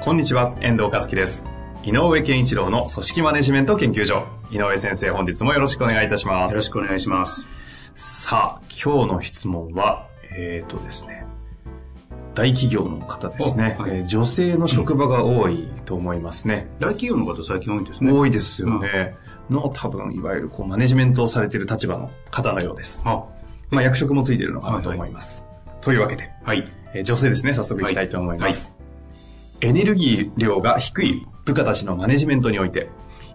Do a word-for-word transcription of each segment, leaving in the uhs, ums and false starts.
こんにちは、遠藤和樹です。井上健一郎の組織マネジメント研究所。井上先生、本日もよろしくお願いいたします。よろしくお願いします。さあ、今日の質問はえーとですね大企業の方ですね、はい。女性の職場が多いと思いますね。大企業の方最近多いですね。多いですよね、うん、の多分いわゆるこうマネジメントをされている立場の方のようです。あ、まあ、役職もついているのかなと思います、はいはい。というわけで、はい、えー、女性ですね、早速いきたいと思います、はいはい。エネルギー量が低い部下たちのマネジメントにおいて、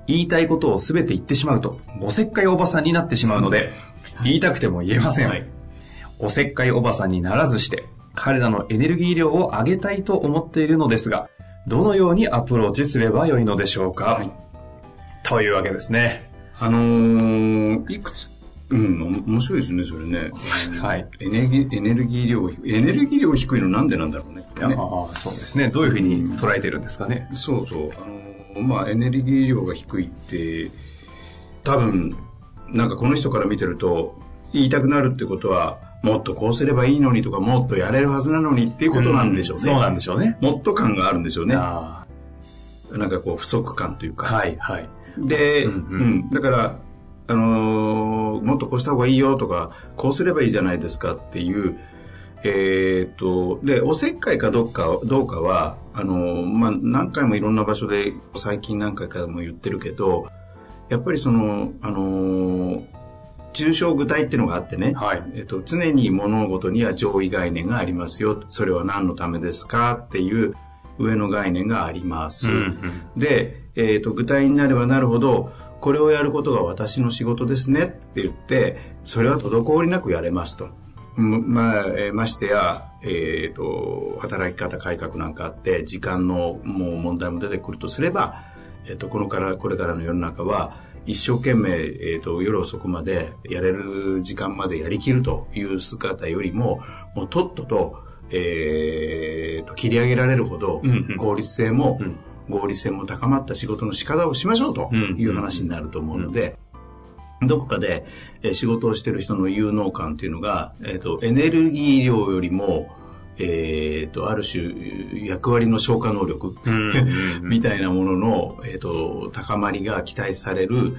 言いたいことを全て言ってしまうとおせっかいおばさんになってしまうので、はい、言いたくても言えません、はい。おせっかいおばさんにならずして彼らのエネルギー量を上げたいと思っているのですが、どのようにアプローチすればよいのでしょうか、はい、というわけですね。あのー、いくつ、うん、面白いですね、それね。はい。エネギ、エネルギー量、エネルギー量低いのなんでなんだろうね。ね、ああ、そうですね。どういうふうに捉えてるんですかね。うん、そうそう。あのー、まあ、エネルギー量が低いって、多分、なんかこの人から見てると、言いたくなるってことは、もっとこうすればいいのにとか、もっとやれるはずなのにっていうことなんでしょうね。うん、そうなんでしょうね。もっと感があるんでしょうね。あ、なんかこう不足感というか。はいはい。で、うんうんうん、だから、あのー、もっとこうした方がいいよとか、こうすればいいじゃないですかっていう、えー、っと、で、おせっかいかどうか、どうかは、あのー、まあ、何回もいろんな場所で、最近何回かも言ってるけど、やっぱりその、あのー、抽象具体っていうのがあってね、はい、えっと、常に物事には上位概念がありますよ。それは何のためですかっていう上の概念があります、うんうん、で、えっと、具体になればなるほど、これをやることが私の仕事ですねって言って、それは滞りなくやれますと、まあ、えー、ましてや、えっと、働き方改革なんかあって時間のもう問題も出てくるとすれば、えっと、このからこれからの世の中は一生懸命、えー、と夜遅くまでやれる時間までやりきるという姿よりも、もうとっとと、えー、と切り上げられるほど効率性も、うんうん、合理性も高まった仕事の仕方をしましょうという話になると思うので、うんうん、どこかで、えー、仕事をしている人の有能感というのが、えー、とエネルギー量よりも、えー、とある種役割の消化能力みたいなものの、えー、と高まりが期待される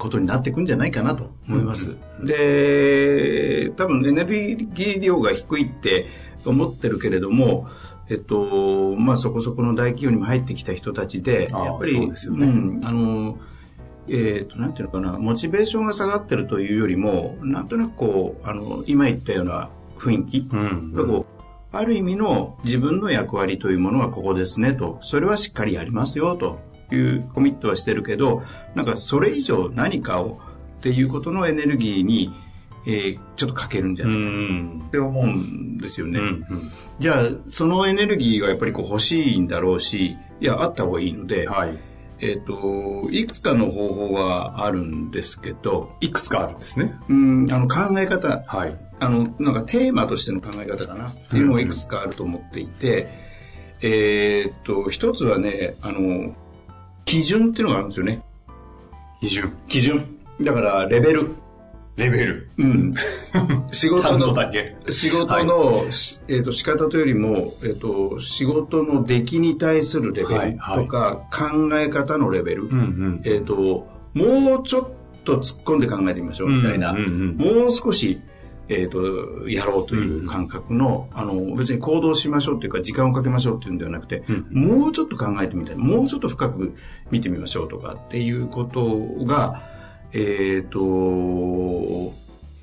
ことになっていくんじゃないかなと思います、うんうんうん。で、多分エネルギー量が低いって思ってるけれども、えっとまあ、そこそこの大企業にも入ってきた人たちで、やっぱりそうですよね、うん、あのえー、となんていうのかな、モチベーションが下がってるというよりも、なんとなくこうあの今言ったような雰囲気がこう、うんうん、ある意味の自分の役割というものはここですねと、それはしっかりやりますよというコミットはしてるけど、なんかそれ以上何かをっていうことのエネルギーに、えー、ちょっと欠けるんじゃないかなって思うんですよね、うんうん、じゃあそのエネルギーがやっぱりこう欲しいんだろうし、いや、あった方がいいので、はい、えっと、いくつかの方法はあるんですけど、いくつかあるんですね。うん、あの考え方、はい、あのなんかテーマとしての考え方かなっていうのがいくつかあると思っていて、うんうん、えー、っと一つはね、あの基準っていうのがあるんですよね。基準、基準。だからレベル、レベル。うん。仕事のだけ仕事の、はい、えー、っと仕方というよりも、えー、っと仕事の出来に対するレベルとか、はいはい、考え方のレベル。うんうん、えー、っともうちょっと突っ込んで考えてみましょうみたいな。うんうんうん、もう少し。えー、とやろうという感覚の、うん、あの別に行動しましょうというか時間をかけましょうっていうんではなくて、うん、もうちょっと考えてみたい、もうちょっと深く見てみましょうとかっていうことが、えー、と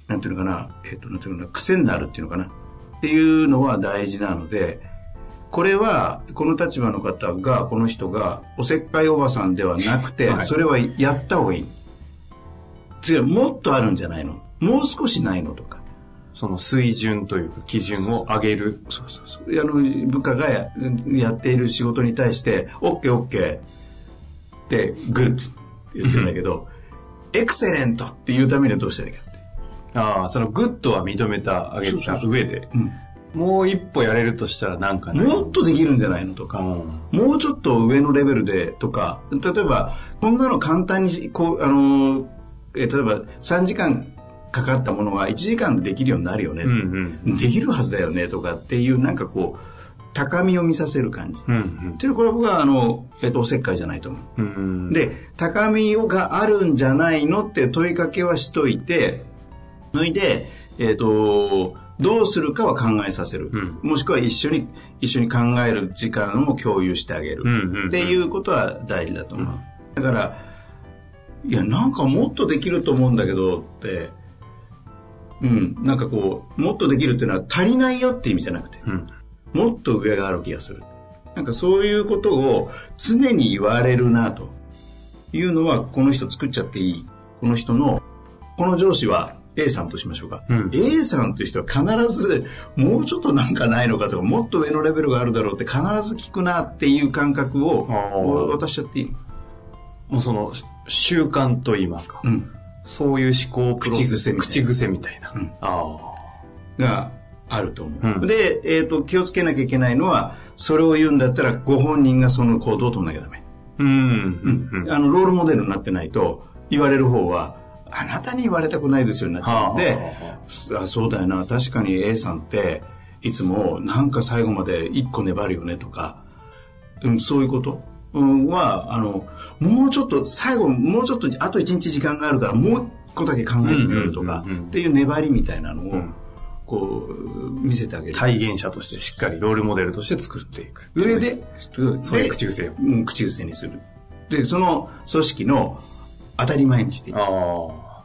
なんていうのかな、えー、となんていうのかな、癖になるっていうのかなっていうのは大事なので、これはこの立場の方が、この人がおせっかいおばさんではなくて、はい、それはやった方がいい。次はもっとあるんじゃないの、もう少しないのとか、その水準というか基準を上げる。そうそうそう。あの部下が や, やっている仕事に対して、OK、OK って、グッって言ってんだけど、エクセレントっていうためにはどうしたらいいかって。ああ、そのグッとは認めた、上げた上で、うん、もう一歩やれるとしたらなんかね。もっとできるんじゃないのとか、うん、もうちょっと上のレベルでとか、例えば、こんなの簡単に、こう、あの、え例えばさんじかん、かかったものがいちじかんでできるようになるよね、うんうん、できるはずだよねとかっていうなんかこう高みを見させる感じ、うんうん、っていうこれは僕はあの、えっと、おせっかいじゃないと思う、うんうん、で高みがあるんじゃないのって問いかけはしといてそれで、えっと、どうするかは考えさせる、うん、もしくは一緒に一緒に考える時間を共有してあげる、うんうんうん、っていうことは大事だと思う、うん、だからいやなんかもっとできると思うんだけどってうん、なんかこうもっとできるっていうのは足りないよって意味じゃなくて、うん、もっと上がある気がするなんかそういうことを常に言われるなというのはこの人作っちゃっていいこの人のこの上司は A さんとしましょうか、うん、A さんという人は必ずもうちょっとなんかないのかとかもっと上のレベルがあるだろうって必ず聞くなっていう感覚を渡しちゃっていいもうその習慣といいますか、うんそういう思考プロセス、口癖みたいな。口癖みたいな。うん、あがあると思う。うん、で、えーと、気をつけなきゃいけないのは、それを言うんだったらご本人がその行動を取らなきゃダメ。うんうんうん、あのロールモデルになってないと、言われる方は、あなたに言われたくないですよになっちゃうんで、はあ、あそうだよな、確かに A さんって、いつもなんか最後まで一個粘るよねとか、うん、そういうこと。はあのもうちょっと最後もうちょっとあといちにち時間があるからもういっこだけ考えてみるとか、うんうんうんうん、っていう粘りみたいなのをこう見せてあげる体現者としてしっかりロールモデルとして作っていく上で、うん、そういう口癖を、うん、口癖にするでその組織の当たり前にしていくあ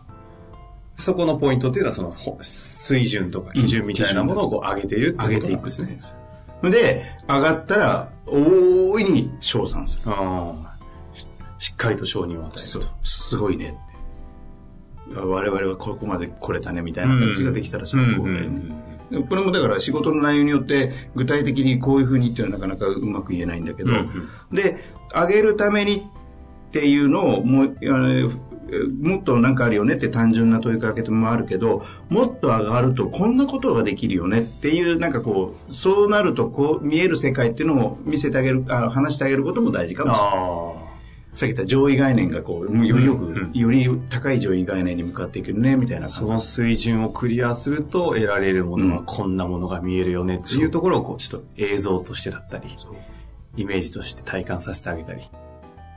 そこのポイントっていうのはその水準とか基準みたいなものをこう上げているってこと上げていくですねで上がったら大いに称賛するあ し, しっかりと承認を与えるそうすごいね我々はここまで来れたねみたいな感じができたら最高だよねこれもだから仕事の内容によって具体的にこういうふうにっていうのはなかなかうまく言えないんだけど、うんうん、で上げるためにっていうのをもうあのもっとなんかあるよねって単純な問いかけもあるけどもっと上がるとこんなことができるよねっていうなんかこうそうなるとこう見える世界っていうのを見せてあげるあの話してあげることも大事かもしれないあさっき言った上位概念がこうよりよく、うんうん、より高い上位概念に向かっていくねみたいな感じその水準をクリアすると得られるものはこんなものが見えるよねっていうところをこうちょっと映像としてだったりイメージとして体感させてあげたり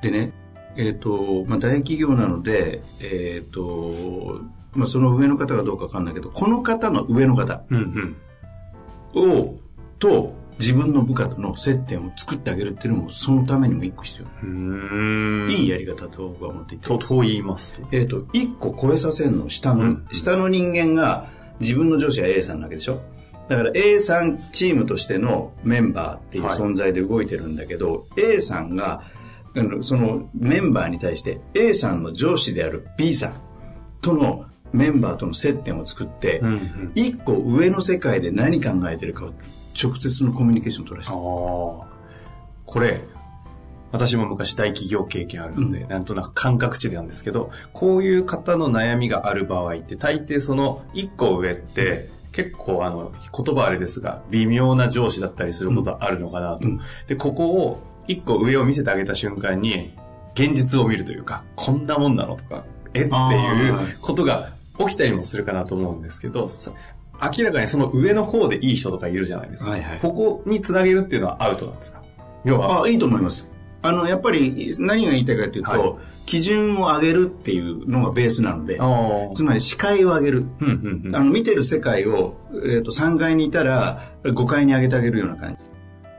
でねえーとまあ、大企業なので、えーとまあ、その上の方がどうか分かんないけどこの方の上の方を、うんうん、と自分の部下との接点を作ってあげるっていうのもそのためにも一個必要うーんいいやり方と僕は思っていてとと言いますと、えーと一個超えさせるの下の、うん、下の人間が自分の上司は A さんなわけでしょだから A さんチームとしてのメンバーっていう存在で動いてるんだけど、はい、A さんがそのメンバーに対して A さんの上司である B さんとのメンバーとの接点を作って一個上の世界で何考えてるかを直接のコミュニケーションを取らせてこれ私も昔大企業経験あるので、うん、なんとなく感覚値なんですけどこういう方の悩みがある場合って大抵その一個上って結構あの言葉あれですが微妙な上司だったりすることはあるのかなと、うんうん、でここを一個上を見せてあげた瞬間に現実を見るというかこんなもんなのとかえっていうことが起きたりもするかなと思うんですけど明らかにその上の方でいい人とかいるじゃないですか、はいはい、ここにつなげるっていうのはアウトなんですか要はあいいと思いますあのやっぱり何が言いたいかというと、はい、基準を上げるっていうのがベースなのでつまり視界を上げる、うんうんうん、あの見てる世界を、えーと、さんがいにいたらごかいに上げてあげるような感じ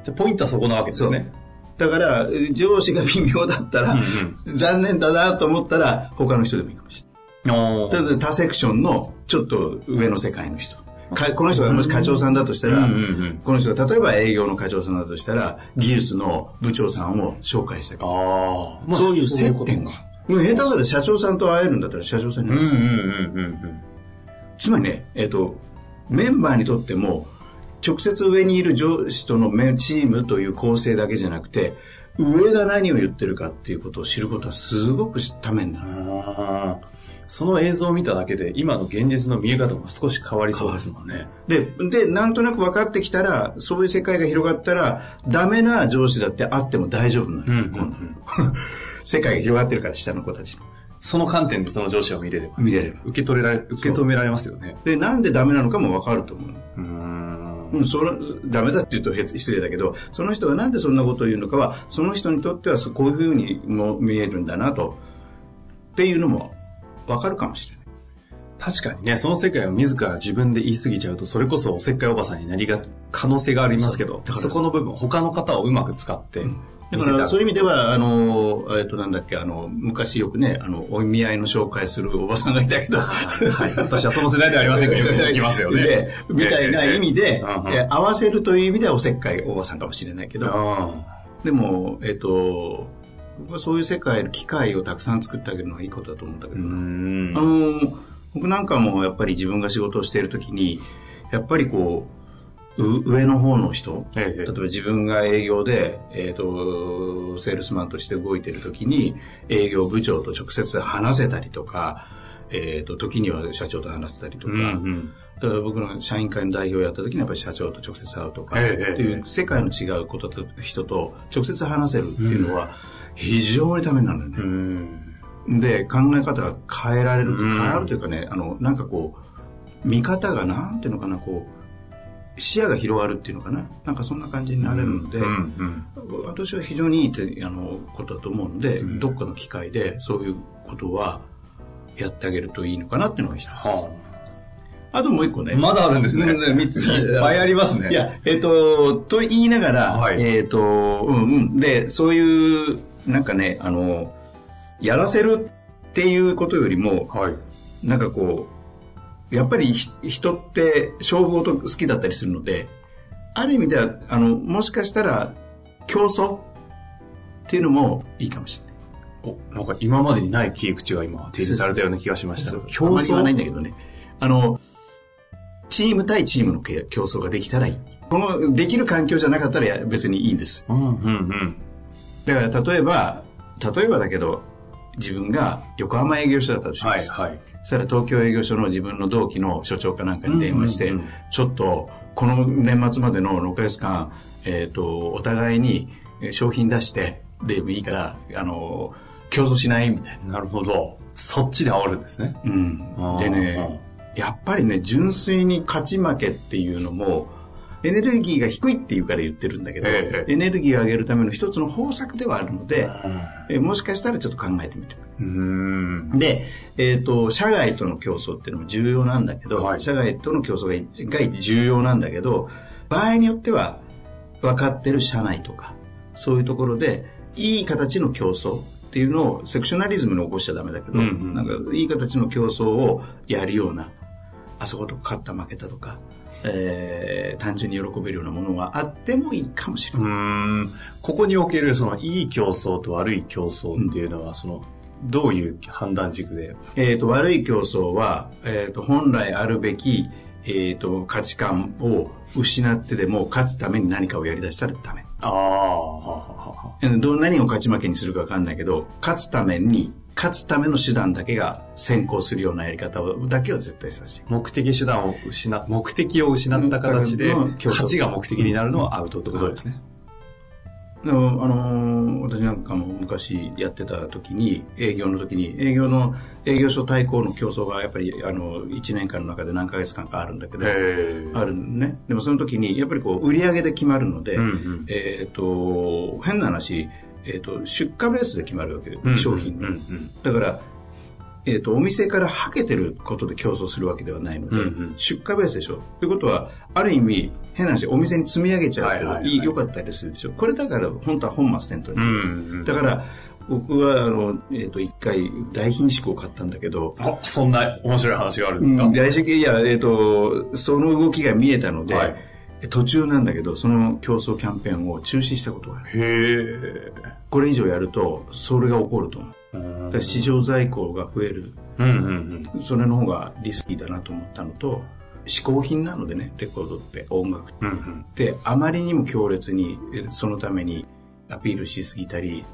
じゃポイントはそこなわけですねだから上司が微妙だったら、うんうん、残念だなと思ったら他の人でもいいかもしれないお他セクションのちょっと上の世界の人この人がもし課長さんだとしたら、うんうんうん、この人が例えば営業の課長さんだとしたら技術の部長さんを紹介してくるあ、まあ、そういう接点が下手それ社長さんと会えるんだったら社長さんに会えるんですよ、うんうんうんうん、つまりね、えーとメンバーにとっても直接上にいる上司とのチームという構成だけじゃなくて、上が何を言ってるかっていうことを知ることはすごくためになる。あ、その映像を見ただけで今の現実の見え方も少し変わりそうですもんね。で、で、なんとなく分かってきたら、そういう世界が広がったら、ダメな上司だってあっても大丈夫なのよ、うんうんうん、今度世界が広がってるから、下の子たちのその観点でその上司を見れれば、見れれば受け取れられ、受け止められますよね。で、なんでダメなのかも分かると思う。うーん、うん、そのダメだって言うと失礼だけど、その人はなんでそんなことを言うのかは、その人にとってはこういうふうにも見えるんだなとっていうのも分かるかもしれない。確かにね、その世界を自ら自分で言い過ぎちゃうと、それこそおせっかいおばさんになりが可能性がありますけど、 そ, そこの部分、他の方をうまく使って、うん、だからそういう意味では、あの、えっと、なんだっけ、あの、昔よくね、あの、お見合いの紹介するおばさんがいたけど、はい、私はその世代ではありませんが、よくできますよね。で、みたいな意味で、合わせるという意味ではおせっかいおばさんかもしれないけど、でも、えっと、僕はそういう世界の機会をたくさん作ってあげるのがいいことだと思うんだけどな。うん、あの、僕なんかもやっぱり自分が仕事をしているときに、やっぱりこう、上の方の人、例えば自分が営業で、えーと、セールスマンとして動いているときに営業部長と直接話せたりとか、えーと、時には社長と話せたりとか、うんうん、だから僕の社員会の代表をやったときにやっぱり社長と直接会うとか、えー、っていう世界の違うことと人と直接話せるっていうのは非常にためになるよね、うん、で、考え方が変えられる、変わるというかね、あの、なんかこう見方がなんていうのかな、こう視野が広がるっていうのかな、なんかそんな感じになれるので、うんうんうん、私は非常にいいってあのことだと思うので、うん、どっかの機会でそういうことはやってあげるといいのかなっていうのが一つ、はあ、あともう一個ね、まだあるんですね、みっついっぱいありますね。いや、えっと、と言いながら、はい、えっと、うんうん、で、そういうなんかね、あのやらせるっていうことよりも、はい、なんかこうやっぱり人って勝負事好きだったりするので、ある意味ではあのもしかしたら競争っていうのもいいかもしれない。お、なんか今までにない切り口が今提示されたような気がしました。そうそうそう、競争、あまり言わないんだけどね、あのチーム対チームの競争ができたらいい。このできる環境じゃなかったら別にいいんです、うんうんうん、だから例えば例えばだけど、自分が横浜営業所だったとします、はいはい、そしたら東京営業所の自分の同期の所長かなんかに電話して、うんうんうん、ちょっとこの年末までのろっかげつかん、えー、とお互いに商品出してでいいからあの競争しないみたいな。なるほど、そっちで煽るんですね、うん、でね、やっぱりね、純粋に勝ち負けっていうのもエネルギーが低いっていうから言ってるんだけど、ええ、エネルギーを上げるための一つの方策ではあるので、うん、えもしかしたらちょっと考えてみる。うーん、で、えーと、社外との競争っていうのも重要なんだけど、はい、社外との競争が、が重要なんだけど、場合によっては分かってる社内とかそういうところでいい形の競争っていうのを、セクショナリズムに起こしちゃダメだけど、うんうん、なんかいい形の競争をやるような、あそこと勝った負けたとか、えー、単純に喜べるようなものがあってもいいかもしれない。うーん、ここにおけるそのいい競争と悪い競争っていうのは、うん、そのどういう判断軸で、えーと、悪い競争は、えーと、本来あるべき、えーと、価値観を失ってでも勝つために何かをやりだしたらダメ。ああ、何を勝ち負けにするか分かんないけど、勝つために勝つための手段だけが先行するようなやり方だけは絶対さしい。目的手段を失目的を失った形で勝ちが目的になるのはアウトってことですね。でもあの私なんかも昔やってた時に、営業の時に営業の営業所対抗の競争がやっぱりあのいちねんかんの中で何ヶ月間かあるんだけど、あるね。でもその時にやっぱりこう売り上げで決まるので、うんうん、えー、と変な話。えー、と出荷ベースで決まるわけで、うん、商品の、うんうん、だから、えー、とお店からはけてることで競争するわけではないので、うんうん、出荷ベースでしょ。ということはある意味変な話、お店に積み上げちゃうと、はいはいはい、良かったりするでしょ。これだから本当は本末転倒に、うんうんうん、だから僕はあの、えー、といっかい大品種を買ったんだけど、あ、そんな面白い話があるんですか。大品種、いや、えー、とその動きが見えたので、はい、途中なんだけどその競争キャンペーンを中止したことがある。へえ。これ以上やるとそれが起こると思う。だから市場在庫が増える、うんうんうん、それの方がリスキーだなと思ったのと、嗜好品なのでね、レコードって音楽って、うんうん、であまりにも強烈にそのためにアピールしすぎたり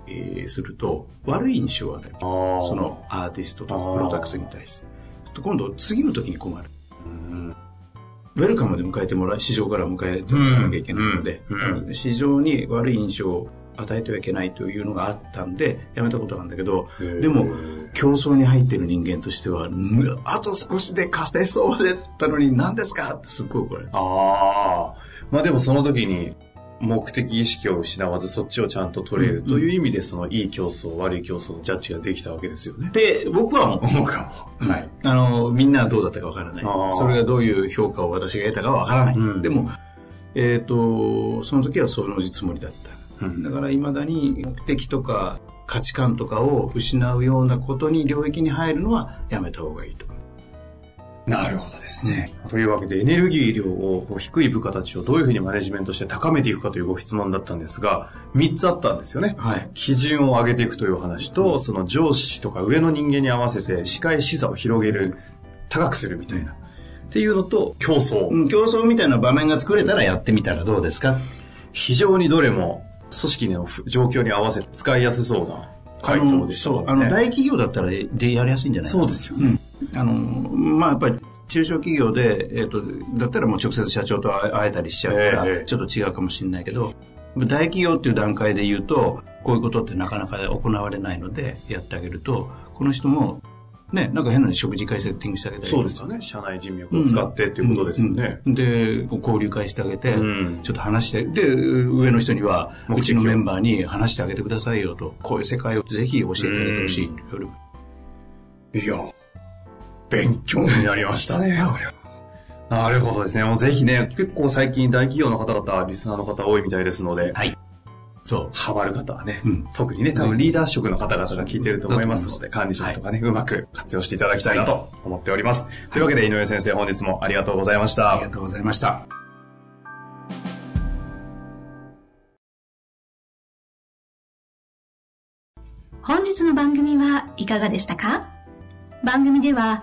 すると悪い印象を与える、そのアーティストとプロダクツに対して、今度次の時に困る、うん、ウェルカムで迎えてもらう、市場から迎えてもらわなきゃいけないので、うんうん、市場に悪い印象を与えてはいけないというのがあったんでやめたことなんだけど、でも競争に入ってる人間としてはあと少しで勝てそうだったのに何ですかってすっごい怒られた。あ、まあ、でもその時に目的意識を失わずそっちをちゃんと取れるという意味で、そのいい競争悪い競争のジャッジができたわけですよね。で僕は思うかも、はい、あのみんなはどうだったかわからない、それがどういう評価を私が得たかはわからない、うん、でも、えーと、その時はそのつもりだった、うん、だからいまだに目的とか価値観とかを失うようなことに領域に入るのはやめた方がいいと。なるほどですね。というわけでエネルギー量を低い部下たちをどういうふうにマネジメントして高めていくかというご質問だったんですが、みっつあったんですよね、はい、基準を上げていくという話と、その上司とか上の人間に合わせて視界視座を広げる、高くするみたいなっていうのと競争、うん、競争みたいな場面が作れたらやってみたらどうですか。非常にどれも組織の状況に合わせて使いやすそうな回答でしたね。あのそう、あの大企業だったらでやりやすいんじゃないかな。そうですよね、うんあのまあ、やっぱり中小企業で、えー、とだったらもう直接社長と会えたりしちゃうからちょっと違うかもしれないけど、えー、大企業っていう段階で言うとこういうことってなかなか行われないのでやってあげると、この人も、ね、なんか変なの食事会セッティングしてあげたり、そうですよね、社内人脈を使ってっていうことですよね、うんうんうん、で交流会してあげて、うん、ちょっと話してで上の人にはうちのメンバーに話してあげてくださいよと、こういう世界をぜひ教えてあげてほしい、うん、いや勉強になりましたね。なるほどですね。もうぜひね、結構最近大企業の方々、リスナーの方多いみたいですので、はい、そうハマる方はね、うん、特にね、多分リーダー職の方々が聞いてると思いますので、管理職とかね、はい、うまく活用していただきたいなと思っております。はい、というわけで井上先生、本日もありがとうございました。ありがとうございました。本日の番組はいかがでしたか。番組では